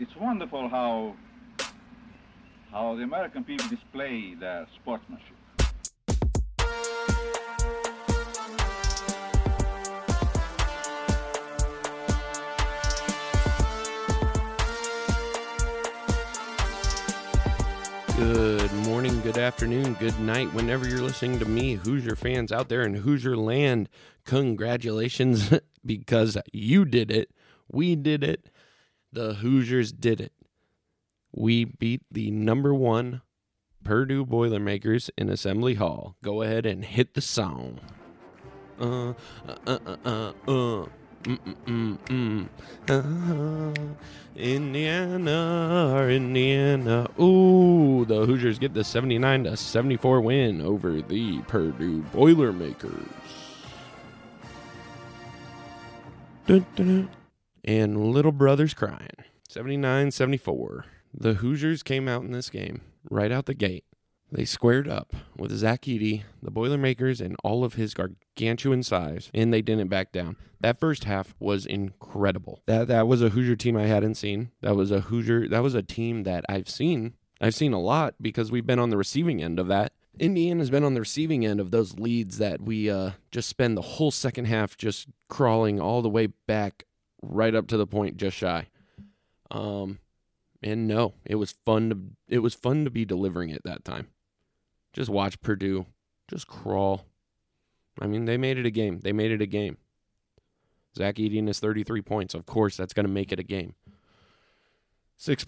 it's wonderful how the American people display their sportsmanship. Good morning, good afternoon, good night. Whenever you're listening to me, Hoosier fans out there in Hoosier land, congratulations, because you did it, we did it, the Hoosiers did it. We beat the number one Purdue Boilermakers in Assembly Hall. Go ahead and hit the song. Indiana. Ooh, the Hoosiers get the 79-74 win over the Purdue Boilermakers. Dun, dun, dun. And little brother's crying. 79-74. The Hoosiers came out in this game right out the gate. They squared up with Zach Edey, the Boilermakers, and all of his gargantuan size, and they didn't back down. That first half was incredible. That was a Hoosier team I hadn't seen. That was a team that I've seen. I've seen a lot because we've been on the receiving end of that. Indiana's been on the receiving end of those leads that we just spend the whole second half just crawling all the way back right up to the point just shy. And no, it was fun to be delivering it that time. Just watch Purdue just crawl. I mean, they made it a game. Zach Edey is 33 points. Of course, that's going to make it a game. 6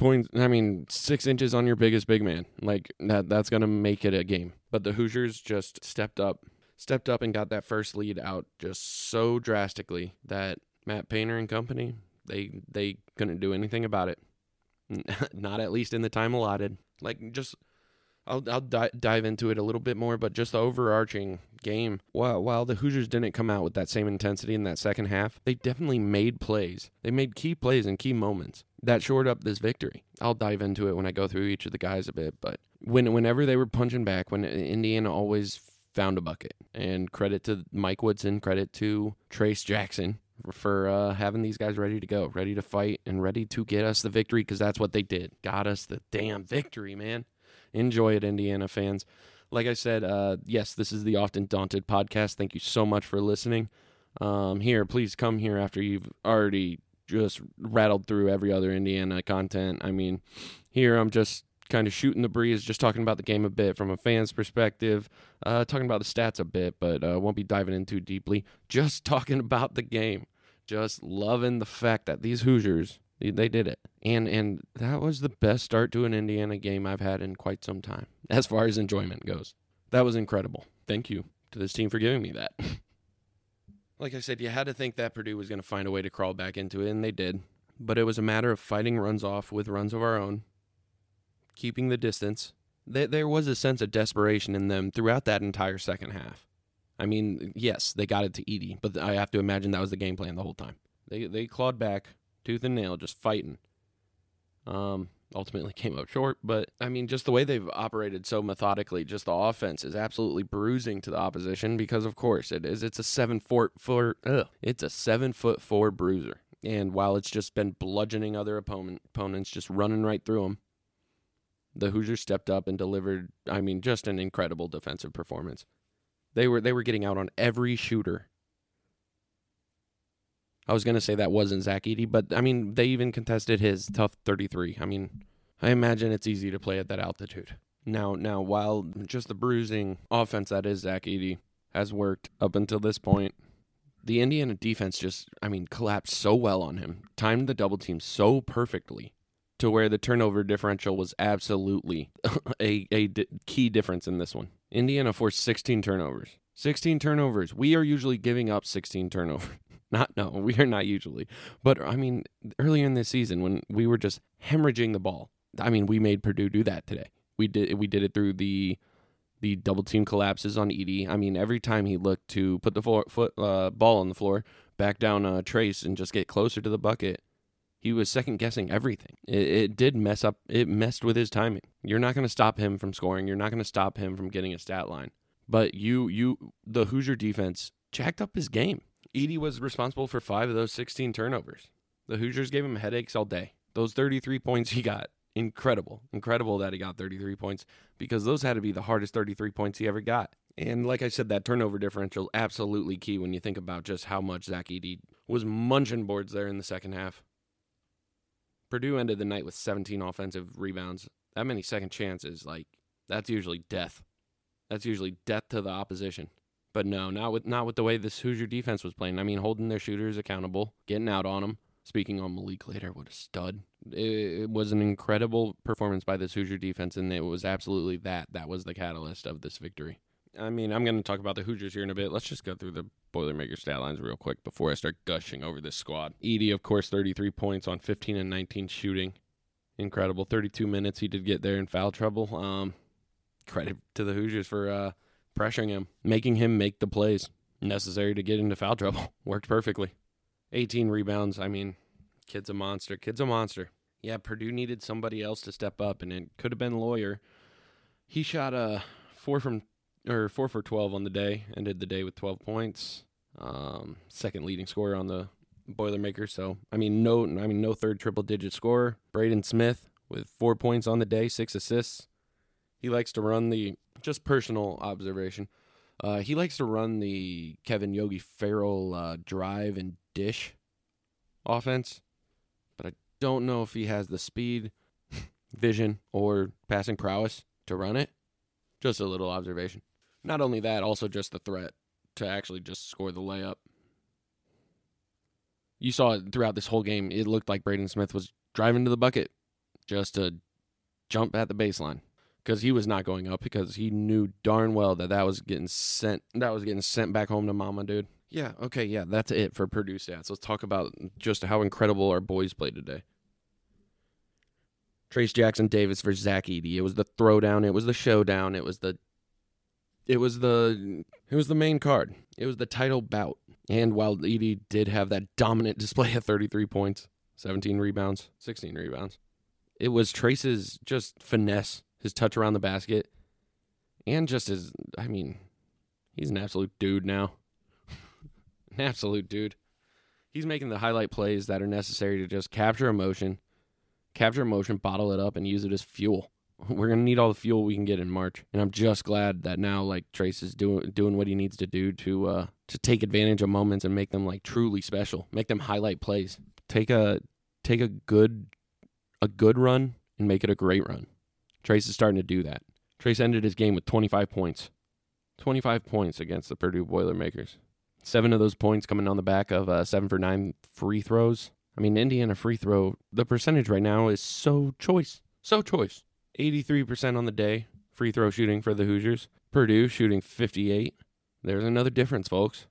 inches on your biggest big man. Like, that's going to make it a game. But the Hoosiers just stepped up and got that first lead out just so drastically that Matt Painter and company, they couldn't do anything about it. Not at least in the time allotted. Like, just I'll dive into it a little bit more, but just the overarching game. While the Hoosiers didn't come out with that same intensity in that second half, they definitely made plays. They made key plays in key moments that shored up this victory. I'll dive into it when I go through each of the guys a bit, but whenever they were punching back, when Indiana always found a bucket. And credit to Mike Woodson, credit to Trayce Jackson for having these guys ready to go, ready to fight, and ready to get us the victory, because that's what they did. Got us the damn victory, man. Enjoy it, Indiana fans. Like I said, yes, this is the Often Daunted Podcast. Thank you so much for listening. Here, please come here after you've already just rattled through every other Indiana content. I mean, here I'm just kind of shooting the breeze, just talking about the game a bit from a fan's perspective, talking about the stats a bit, but won't be diving in too deeply. Just talking about the game. Just loving the fact that these Hoosiers, they did it. And that was the best start to an Indiana game I've had in quite some time, as far as enjoyment goes. That was incredible. Thank you to this team for giving me that. Like I said, you had to think that Purdue was going to find a way to crawl back into it, and they did. But it was a matter of fighting runs off with runs of our own, keeping the distance. There was a sense of desperation in them throughout that entire second half. I mean, yes, they got it to Edey, but I have to imagine that was the game plan the whole time. They clawed back, tooth and nail, just fighting. Ultimately came up short, but, I mean, just the way they've operated so methodically, just the offense is absolutely bruising to the opposition because, of course, it is. It's a 7'4" bruiser, and while it's just been bludgeoning other opponents, just running right through them, the Hoosiers stepped up and delivered, I mean, just an incredible defensive performance. They were getting out on every shooter. I was going to say that wasn't Zach Edey, but, I mean, they even contested his tough 33. I mean, I imagine it's easy to play at that altitude. Now, while just the bruising offense that is Zach Edey has worked up until this point, the Indiana defense just, I mean, collapsed so well on him, timed the double team so perfectly to where the turnover differential was absolutely a key difference in this one. Indiana forced 16 turnovers. 16 turnovers. We are usually giving up 16 turnovers. We are not usually. But, I mean, earlier in this season when we were just hemorrhaging the ball, I mean, we made Purdue do that today. We did it through the double-team collapses on Edey. I mean, every time he looked to put the ball on the floor, back down Trayce and just get closer to the bucket, he was second-guessing everything. It did mess up. It messed with his timing. You're not going to stop him from scoring. You're not going to stop him from getting a stat line. But the Hoosier defense jacked up his game. Edey was responsible for 5 of those 16 turnovers. The Hoosiers gave him headaches all day. Those 33 points he got, incredible that he got 33 points, because those had to be the hardest 33 points he ever got. And like I said, that turnover differential absolutely key when you think about just how much Zach Edey was munching boards there in the second half. Purdue ended the night with 17 offensive rebounds. That many second chances, like, that's usually death. That's usually death to the opposition. But no, not with the way this Hoosier defense was playing. I mean, holding their shooters accountable, getting out on them. Speaking on Malik later, what a stud. It was an incredible performance by this Hoosier defense, and it was absolutely that was the catalyst of this victory. I mean, I'm going to talk about the Hoosiers here in a bit. Let's just go through the Boilermaker stat lines real quick before I start gushing over this squad. Edey, of course, 33 points on 15 and 19 shooting. Incredible. 32 minutes. He did get there in foul trouble. Credit to the Hoosiers for pressuring him, making him make the plays necessary to get into foul trouble. Worked perfectly. 18 rebounds. I mean, kid's a monster. Yeah, Purdue needed somebody else to step up, and it could have been Lawyer. He shot a 4 for 12 on the day, ended the day with 12 points. Second leading scorer on the Boilermakers. So, no third triple-digit scorer. Braden Smith with 4 points on the day, 6 assists. He likes to run the, just personal observation, he likes to run the Kevin Yogi Ferrell drive and dish offense, but I don't know if he has the speed, vision, or passing prowess to run it. Just a little observation. Not only that, also just the threat to actually just score the layup. You saw it throughout this whole game. It looked like Braden Smith was driving to the bucket just to jump at the baseline, because he was not going up, because he knew darn well that was getting sent. That was getting sent back home to mama, dude. Yeah, okay, yeah, that's it for Purdue stats. Let's talk about just how incredible our boys played today. Trayce Jackson-Davis for Zach Edey. It was the throwdown. It was the showdown. It was the main card. It was the title bout. And while Edey did have that dominant display of 33 points, 17 rebounds, 16 rebounds, it was Trace's just finesse, his touch around the basket, and just his, I mean, he's an absolute dude now. An absolute dude. He's making the highlight plays that are necessary to just capture emotion, bottle it up, and use it as fuel. We're going to need all the fuel we can get in March, and I'm just glad that now, like, Trayce is doing what he needs to do to take advantage of moments and make them, like, truly special, make them highlight plays. Take a good run and make it a great run. Trayce is starting to do that. Trayce ended his game with 25 points. 25 points against the Purdue Boilermakers. 7 of those points coming on the back of 7 for 9 free throws. I mean, Indiana free throw, the percentage right now is so choice. 83% on the day, free throw shooting for the Hoosiers. Purdue shooting 58%. There's another difference, folks.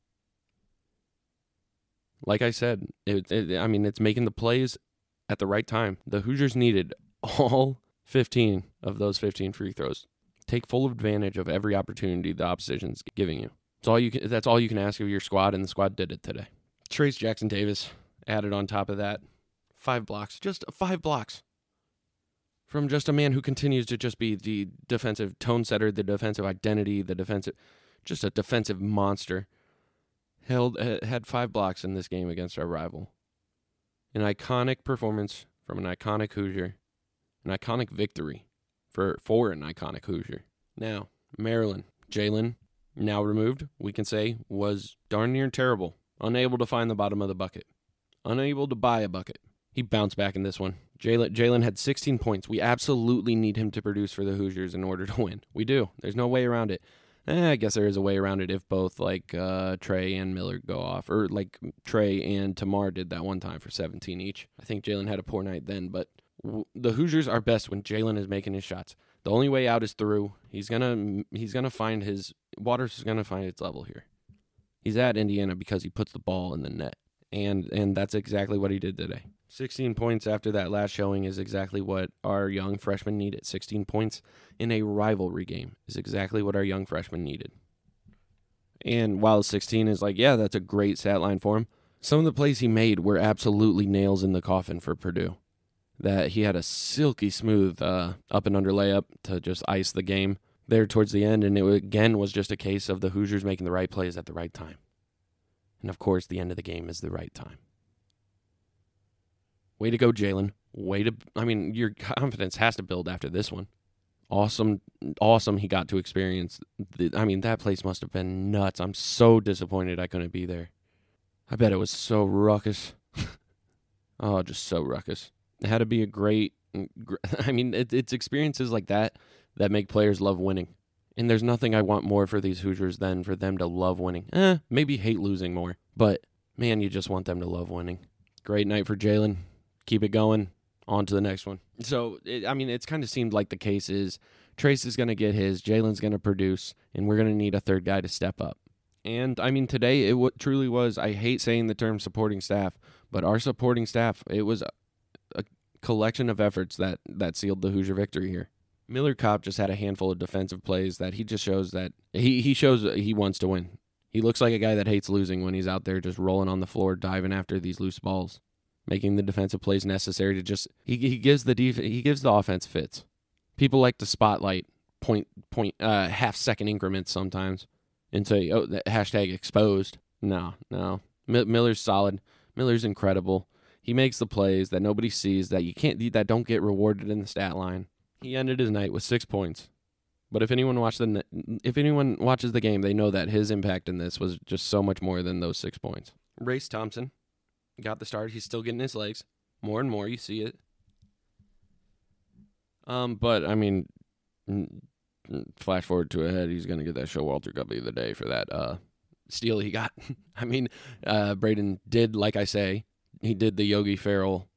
Like I said, it's making the plays at the right time. The Hoosiers needed all 15 of those 15 free throws. Take full advantage of every opportunity the opposition's giving you. That's all you can ask of your squad, and the squad did it today. Trayce Jackson-Davis added on top of that 5 blocks. Just 5 blocks from just a man who continues to just be the defensive tone setter, the defensive identity, just a defensive monster. Had 5 blocks in this game against our rival. An iconic performance from an iconic Hoosier. An iconic victory for an iconic Hoosier. Now, Maryland, Jalen, now removed, we can say, was darn near terrible. Unable to find the bottom of the bucket. Unable to buy a bucket. He bounced back in this one. Jalen had 16 points. We absolutely need him to produce for the Hoosiers in order to win. We do. There's no way around it. I guess there is a way around it if both, like, Trey and Miller go off. Or, like, Trey and Tamar did that one time for 17 each. I think Jalen had a poor night then, but the Hoosiers are best when Jalen is making his shots. The only way out is through. He's gonna find his water's gonna find its level here. He's at Indiana because he puts the ball in the net, and that's exactly what he did today. 16 points after that last showing is exactly what our young freshmen needed. 16 points in a rivalry game is exactly what our young freshmen needed. And while 16 is like, yeah, that's a great stat line for him, some of the plays he made were absolutely nails in the coffin for Purdue. That he had a silky smooth up and under layup to just ice the game there towards the end. And it, again, was just a case of the Hoosiers making the right plays at the right time. And, of course, the end of the game is the right time. Way to go, Jalen. Your confidence has to build after this one. Awesome he got to experience. That place must have been nuts. I'm so disappointed I couldn't be there. I bet it was so ruckus. Oh, just so ruckus. It had to be a great... it's experiences like that make players love winning. And there's nothing I want more for these Hoosiers than for them to love winning. Maybe hate losing more. But, man, you just want them to love winning. Great night for Jalen. Keep it going. On to the next one. So, it's kind of seemed like the case is Trayce is going to get his, Jalen's going to produce, and we're going to need a third guy to step up. And, today it truly was, I hate saying the term supporting staff, but our supporting staff, it was a collection of efforts that sealed the Hoosier victory here. Miller Kopp just had a handful of defensive plays that he just shows that he shows he wants to win. He looks like a guy that hates losing when he's out there just rolling on the floor, diving after these loose balls, making the defensive plays necessary to just he gives the offense fits. People like to spotlight point half-second increments sometimes and say, oh, that hashtag exposed. No. Miller's solid. Miller's incredible. He makes the plays that nobody sees that don't get rewarded in the stat line. He ended his night with 6 points. But if anyone watches the game, they know that his impact in this was just so much more than those 6 points. Race Thompson got the start. He's still getting his legs. More and more, you see it. Flash forward to ahead, he's going to get that Showalter Guppy of the day for that steal he got. Braden did, like I say, he did the Yogi Ferrell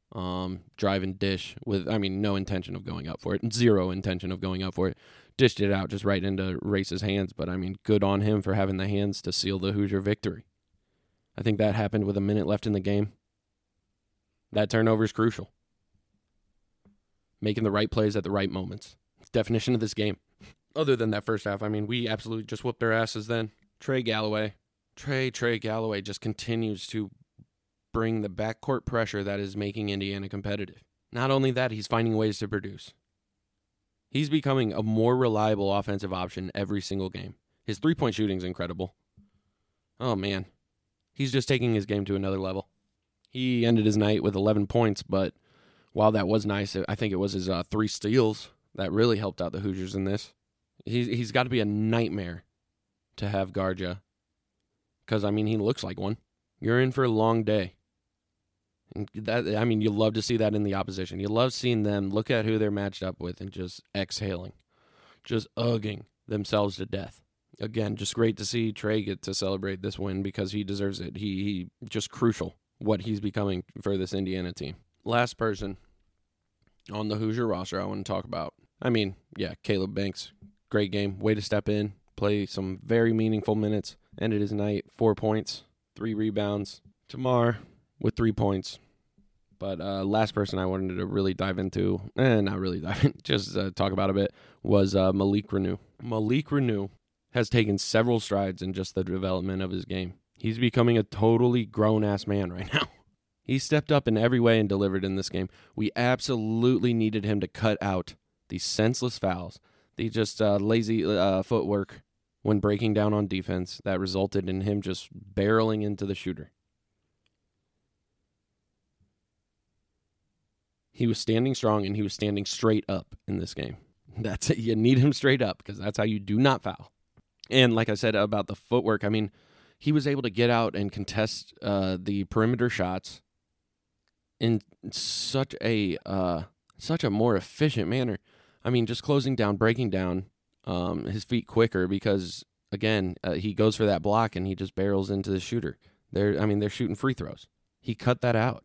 drive and dish with, no intention of going up for it. Zero intention of going up for it. Dished it out just right into Race's hands, but, good on him for having the hands to seal the Hoosier victory. I think that happened with a minute left in the game. That turnover is crucial. Making the right plays at the right moments. Definition of this game. Other than that first half, we absolutely just whooped their asses then. Trey Galloway just continues to bring the backcourt pressure that is making Indiana competitive. Not only that, he's finding ways to produce. He's becoming a more reliable offensive option every single game. His three-point shooting is incredible. Oh, man. He's just taking his game to another level. He ended his night with 11 points, but while that was nice, I think it was his three steals that really helped out the Hoosiers in this. He's got to be a nightmare to have guard you, because, he looks like one. You're in for a long day. And that, you love to see that in the opposition. You love seeing them look at who they're matched up with and just exhaling, just ugging themselves to death. Again, just great to see Trey get to celebrate this win because he deserves it. He just crucial what he's becoming for this Indiana team. Last person on the Hoosier roster I want to talk about. Caleb Banks. Great game. Way to step in. Play some very meaningful minutes. Ended his night. 4 points. 3 rebounds. Tamar with 3 points. But last person I wanted to really dive into, talk about a bit, was Malik Reneau. Malik Reneau has taken several strides in just the development of his game. He's becoming a totally grown-ass man right now. He stepped up in every way and delivered in this game. We absolutely needed him to cut out these senseless fouls. The just lazy footwork when breaking down on defense that resulted in him just barreling into the shooter. He was standing strong, and he was standing straight up in this game. That's it. You need him straight up because that's how you do not foul. And like I said about the footwork, he was able to get out and contest the perimeter shots in such a more efficient manner. Just closing down, breaking down his feet quicker because, again, he goes for that block and he just barrels into the shooter. They're shooting free throws. He cut that out.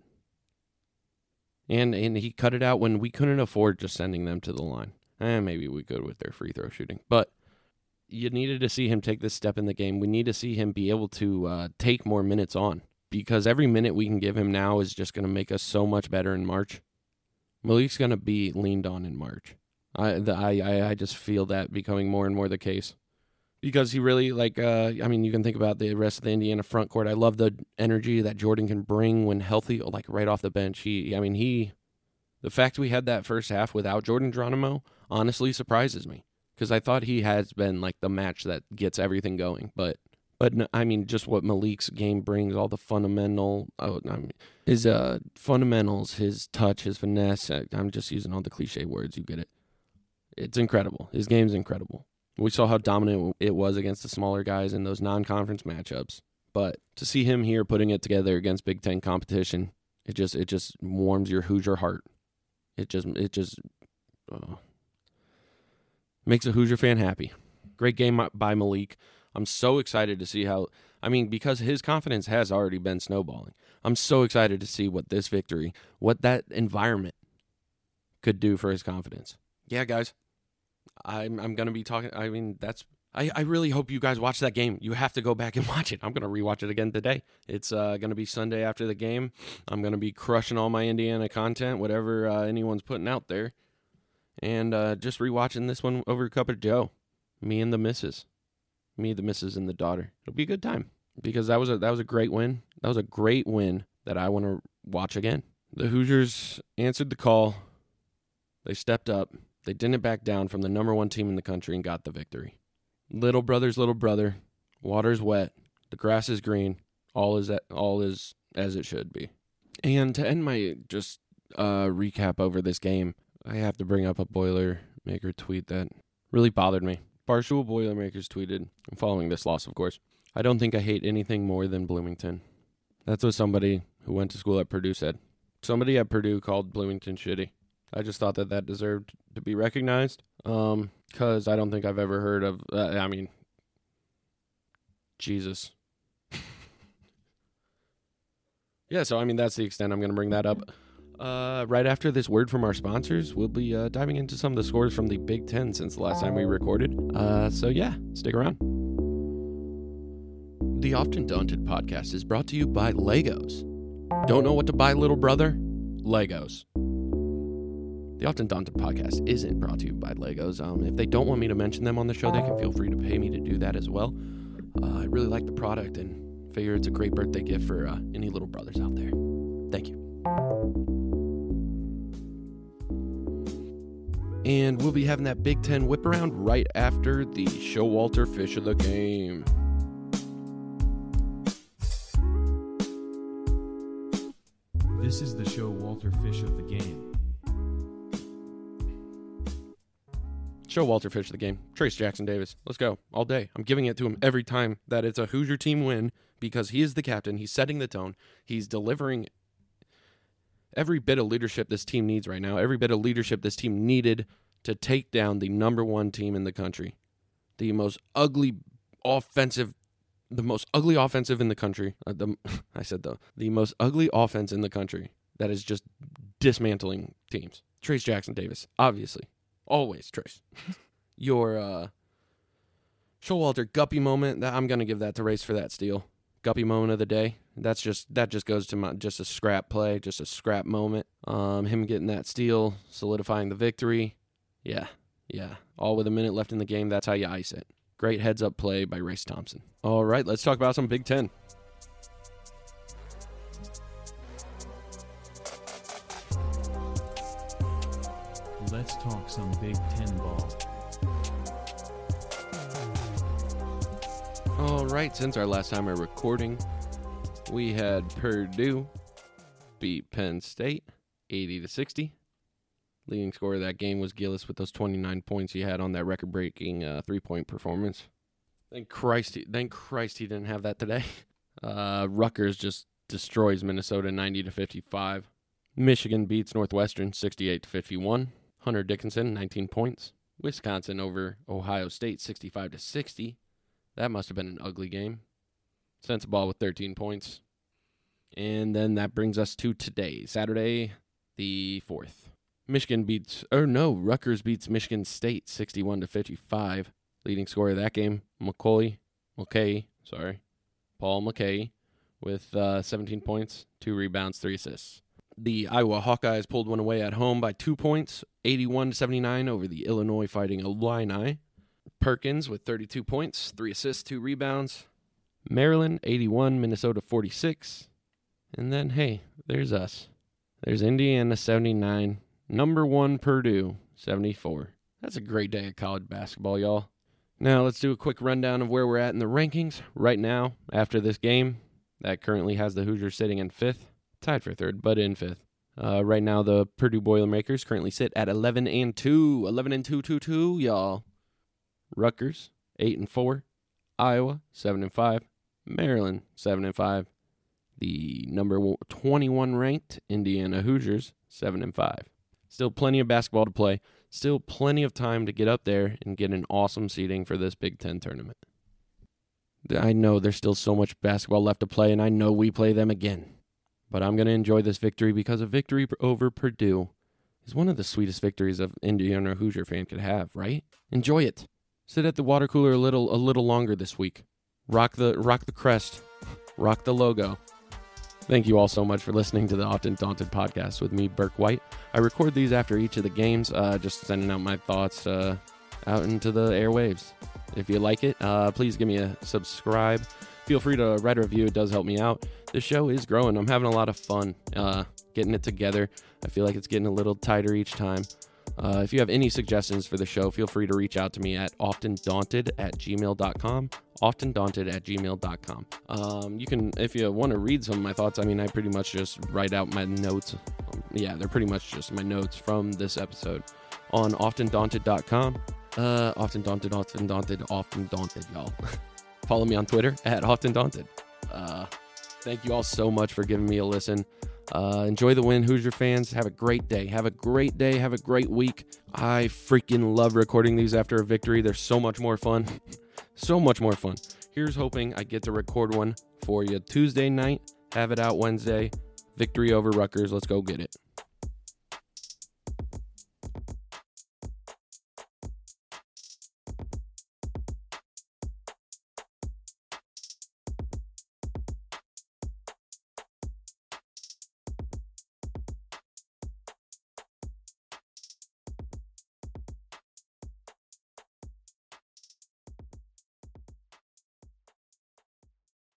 And he cut it out when we couldn't afford just sending them to the line. Maybe we could with their free throw shooting. But you needed to see him take this step in the game. We need to see him be able to take more minutes on because every minute we can give him now is just going to make us so much better in March. Malik's going to be leaned on in March. I just feel that becoming more and more the case because he really you can think about the rest of the Indiana front court. I love the energy that Jordan can bring when healthy, like right off the bench. The fact we had that first half without Jordan Geronimo honestly surprises me because I thought he has been like the match that gets everything going, but But no, I mean, just what Malik's game brings, all the fundamentals, his touch, his finesse. I'm just using all the cliche words. You get it. It's incredible. His game's incredible. We saw how dominant it was against the smaller guys in those non-conference matchups. But to see him here putting it together against Big Ten competition, it just warms your Hoosier heart. It just makes a Hoosier fan happy. Great game by Malik. I'm so excited to see because his confidence has already been snowballing. I'm so excited to see what this victory, what that environment could do for his confidence. Yeah, guys, I'm going to be talking. I mean, I really hope you guys watch that game. You have to go back and watch it. I'm going to rewatch it again today. It's going to be Sunday after the game. I'm going to be crushing all my Indiana content, whatever anyone's putting out there. And just rewatching this one over a cup of Joe. Me, the missus, and the daughter. It'll be a good time because that was a great win. That was a great win that I want to watch again. The Hoosiers answered the call. They stepped up. They didn't back down from the number one team in the country and got the victory. Little brother's little brother. Water's wet. The grass is green. All is as it should be. And to end my just recap over this game, I have to bring up a Boilermaker tweet that really bothered me. Partial Boilermakers tweeted, following this loss, of course, "I don't think I hate anything more than Bloomington." That's what somebody who went to school at Purdue said. Somebody at Purdue called Bloomington shitty. I just thought that deserved to be recognized, because I don't think I've ever heard of, Jesus. Yeah, so, that's the extent I'm going to bring that up. Right after this word from our sponsors, we'll be diving into some of the scores from the Big Ten since the last time we recorded. Stick around. The Often Daunted Podcast is brought to you by Legos. Don't know what to buy, little brother? Legos. The Often Daunted Podcast isn't brought to you by Legos. If they don't want me to mention them on the show, they can feel free to pay me to do that as well. I really like the product and figure it's a great birthday gift for any little brothers out there. Thank you. And we'll be having that Big Ten whip around right after the Showalter Fish of the Game. This is the Showalter Fish of the Game. Showalter Fish of the Game. Trayce Jackson-Davis. Let's go. All day. I'm giving it to him every time that it's a Hoosier team win because he is the captain. He's setting the tone. He's delivering every bit of leadership this team needs right now, every bit of leadership this team needed to take down the number one team in the country, the most ugly offensive in the country. The most ugly offense in the country that is just dismantling teams. Trayce Jackson-Davis, obviously, always Trayce. Your Showalter Guppy moment. I'm gonna give that to Race for that steal. Guppy moment of the day. That just goes to a scrap play, just a scrap moment. Him getting that steal, solidifying the victory. Yeah. All with a minute left in the game. That's how you ice it. Great heads up play by Race Thompson. All right, let's talk about some Big Ten. Let's talk some Big Ten ball. All right, since our last time we were recording, we had Purdue beat Penn State 80-60. Leading scorer of that game was Gillis with those 29 points he had on that record-breaking three-point performance. Thank Christ he didn't have that today. Rutgers just destroys Minnesota 90-55. Michigan beats Northwestern 68-51. Hunter Dickinson 19 points. Wisconsin over Ohio State 65-60. That must have been an ugly game. Sense ball with 13 points. And then that brings us to today, Saturday the 4th. Rutgers beats Michigan State 61-55. Leading scorer of that game, Paul McKay with 17 points, 2 rebounds, 3 assists. The Iowa Hawkeyes pulled one away at home by 2 points, 81-79 over the Illinois Fighting Illini. Perkins with 32 points, 3 assists, 2 rebounds. Maryland, 81, Minnesota, 46. And then, hey, there's us. There's Indiana, 79. Number 1, Purdue, 74. That's a great day of college basketball, y'all. Now let's do a quick rundown of where we're at in the rankings right now after this game. That currently has the Hoosiers sitting in 5th, tied for 3rd, but in 5th. Right now the Purdue Boilermakers currently sit at 11-2, 11-2, y'all. Rutgers 8-4, Iowa 7-5, Maryland 7-5. The number 21 ranked Indiana Hoosiers 7-5. Still plenty of basketball to play. Still plenty of time to get up there and get an awesome seeding for this Big Ten tournament. I know there's still so much basketball left to play, and I know we play them again. But I'm going to enjoy this victory because a victory over Purdue is one of the sweetest victories an Indiana Hoosier fan could have, right? Enjoy it. Sit at the water cooler a little longer this week. Rock the crest. Rock the logo. Thank you all so much for listening to the Often Daunted Podcast with me, Burke White. I record these after each of the games, just sending out my thoughts out into the airwaves. If you like it, please give me a subscribe. Feel free to write a review. It does help me out. This show is growing. I'm having a lot of fun getting it together. I feel like it's getting a little tighter each time. If you have any suggestions for the show, feel free to reach out to me at oftendaunted@gmail.com. oftendaunted@gmail.com. You can, if you want to read some of my thoughts, I mean, I pretty much just write out my notes. Yeah, they're pretty much just my notes from this episode on oftendaunted.com. Often daunted, y'all. Follow me on Twitter at Often Daunted. Thank you all so much for giving me a listen. Enjoy the win, Hoosier fans. Have a great day. Have a great day. Have a great week. I freaking love recording these after a victory. They're so much more fun. So much more fun. Here's hoping I get to record one for you Tuesday night. Have it out Wednesday. Victory over Rutgers. Let's go get it.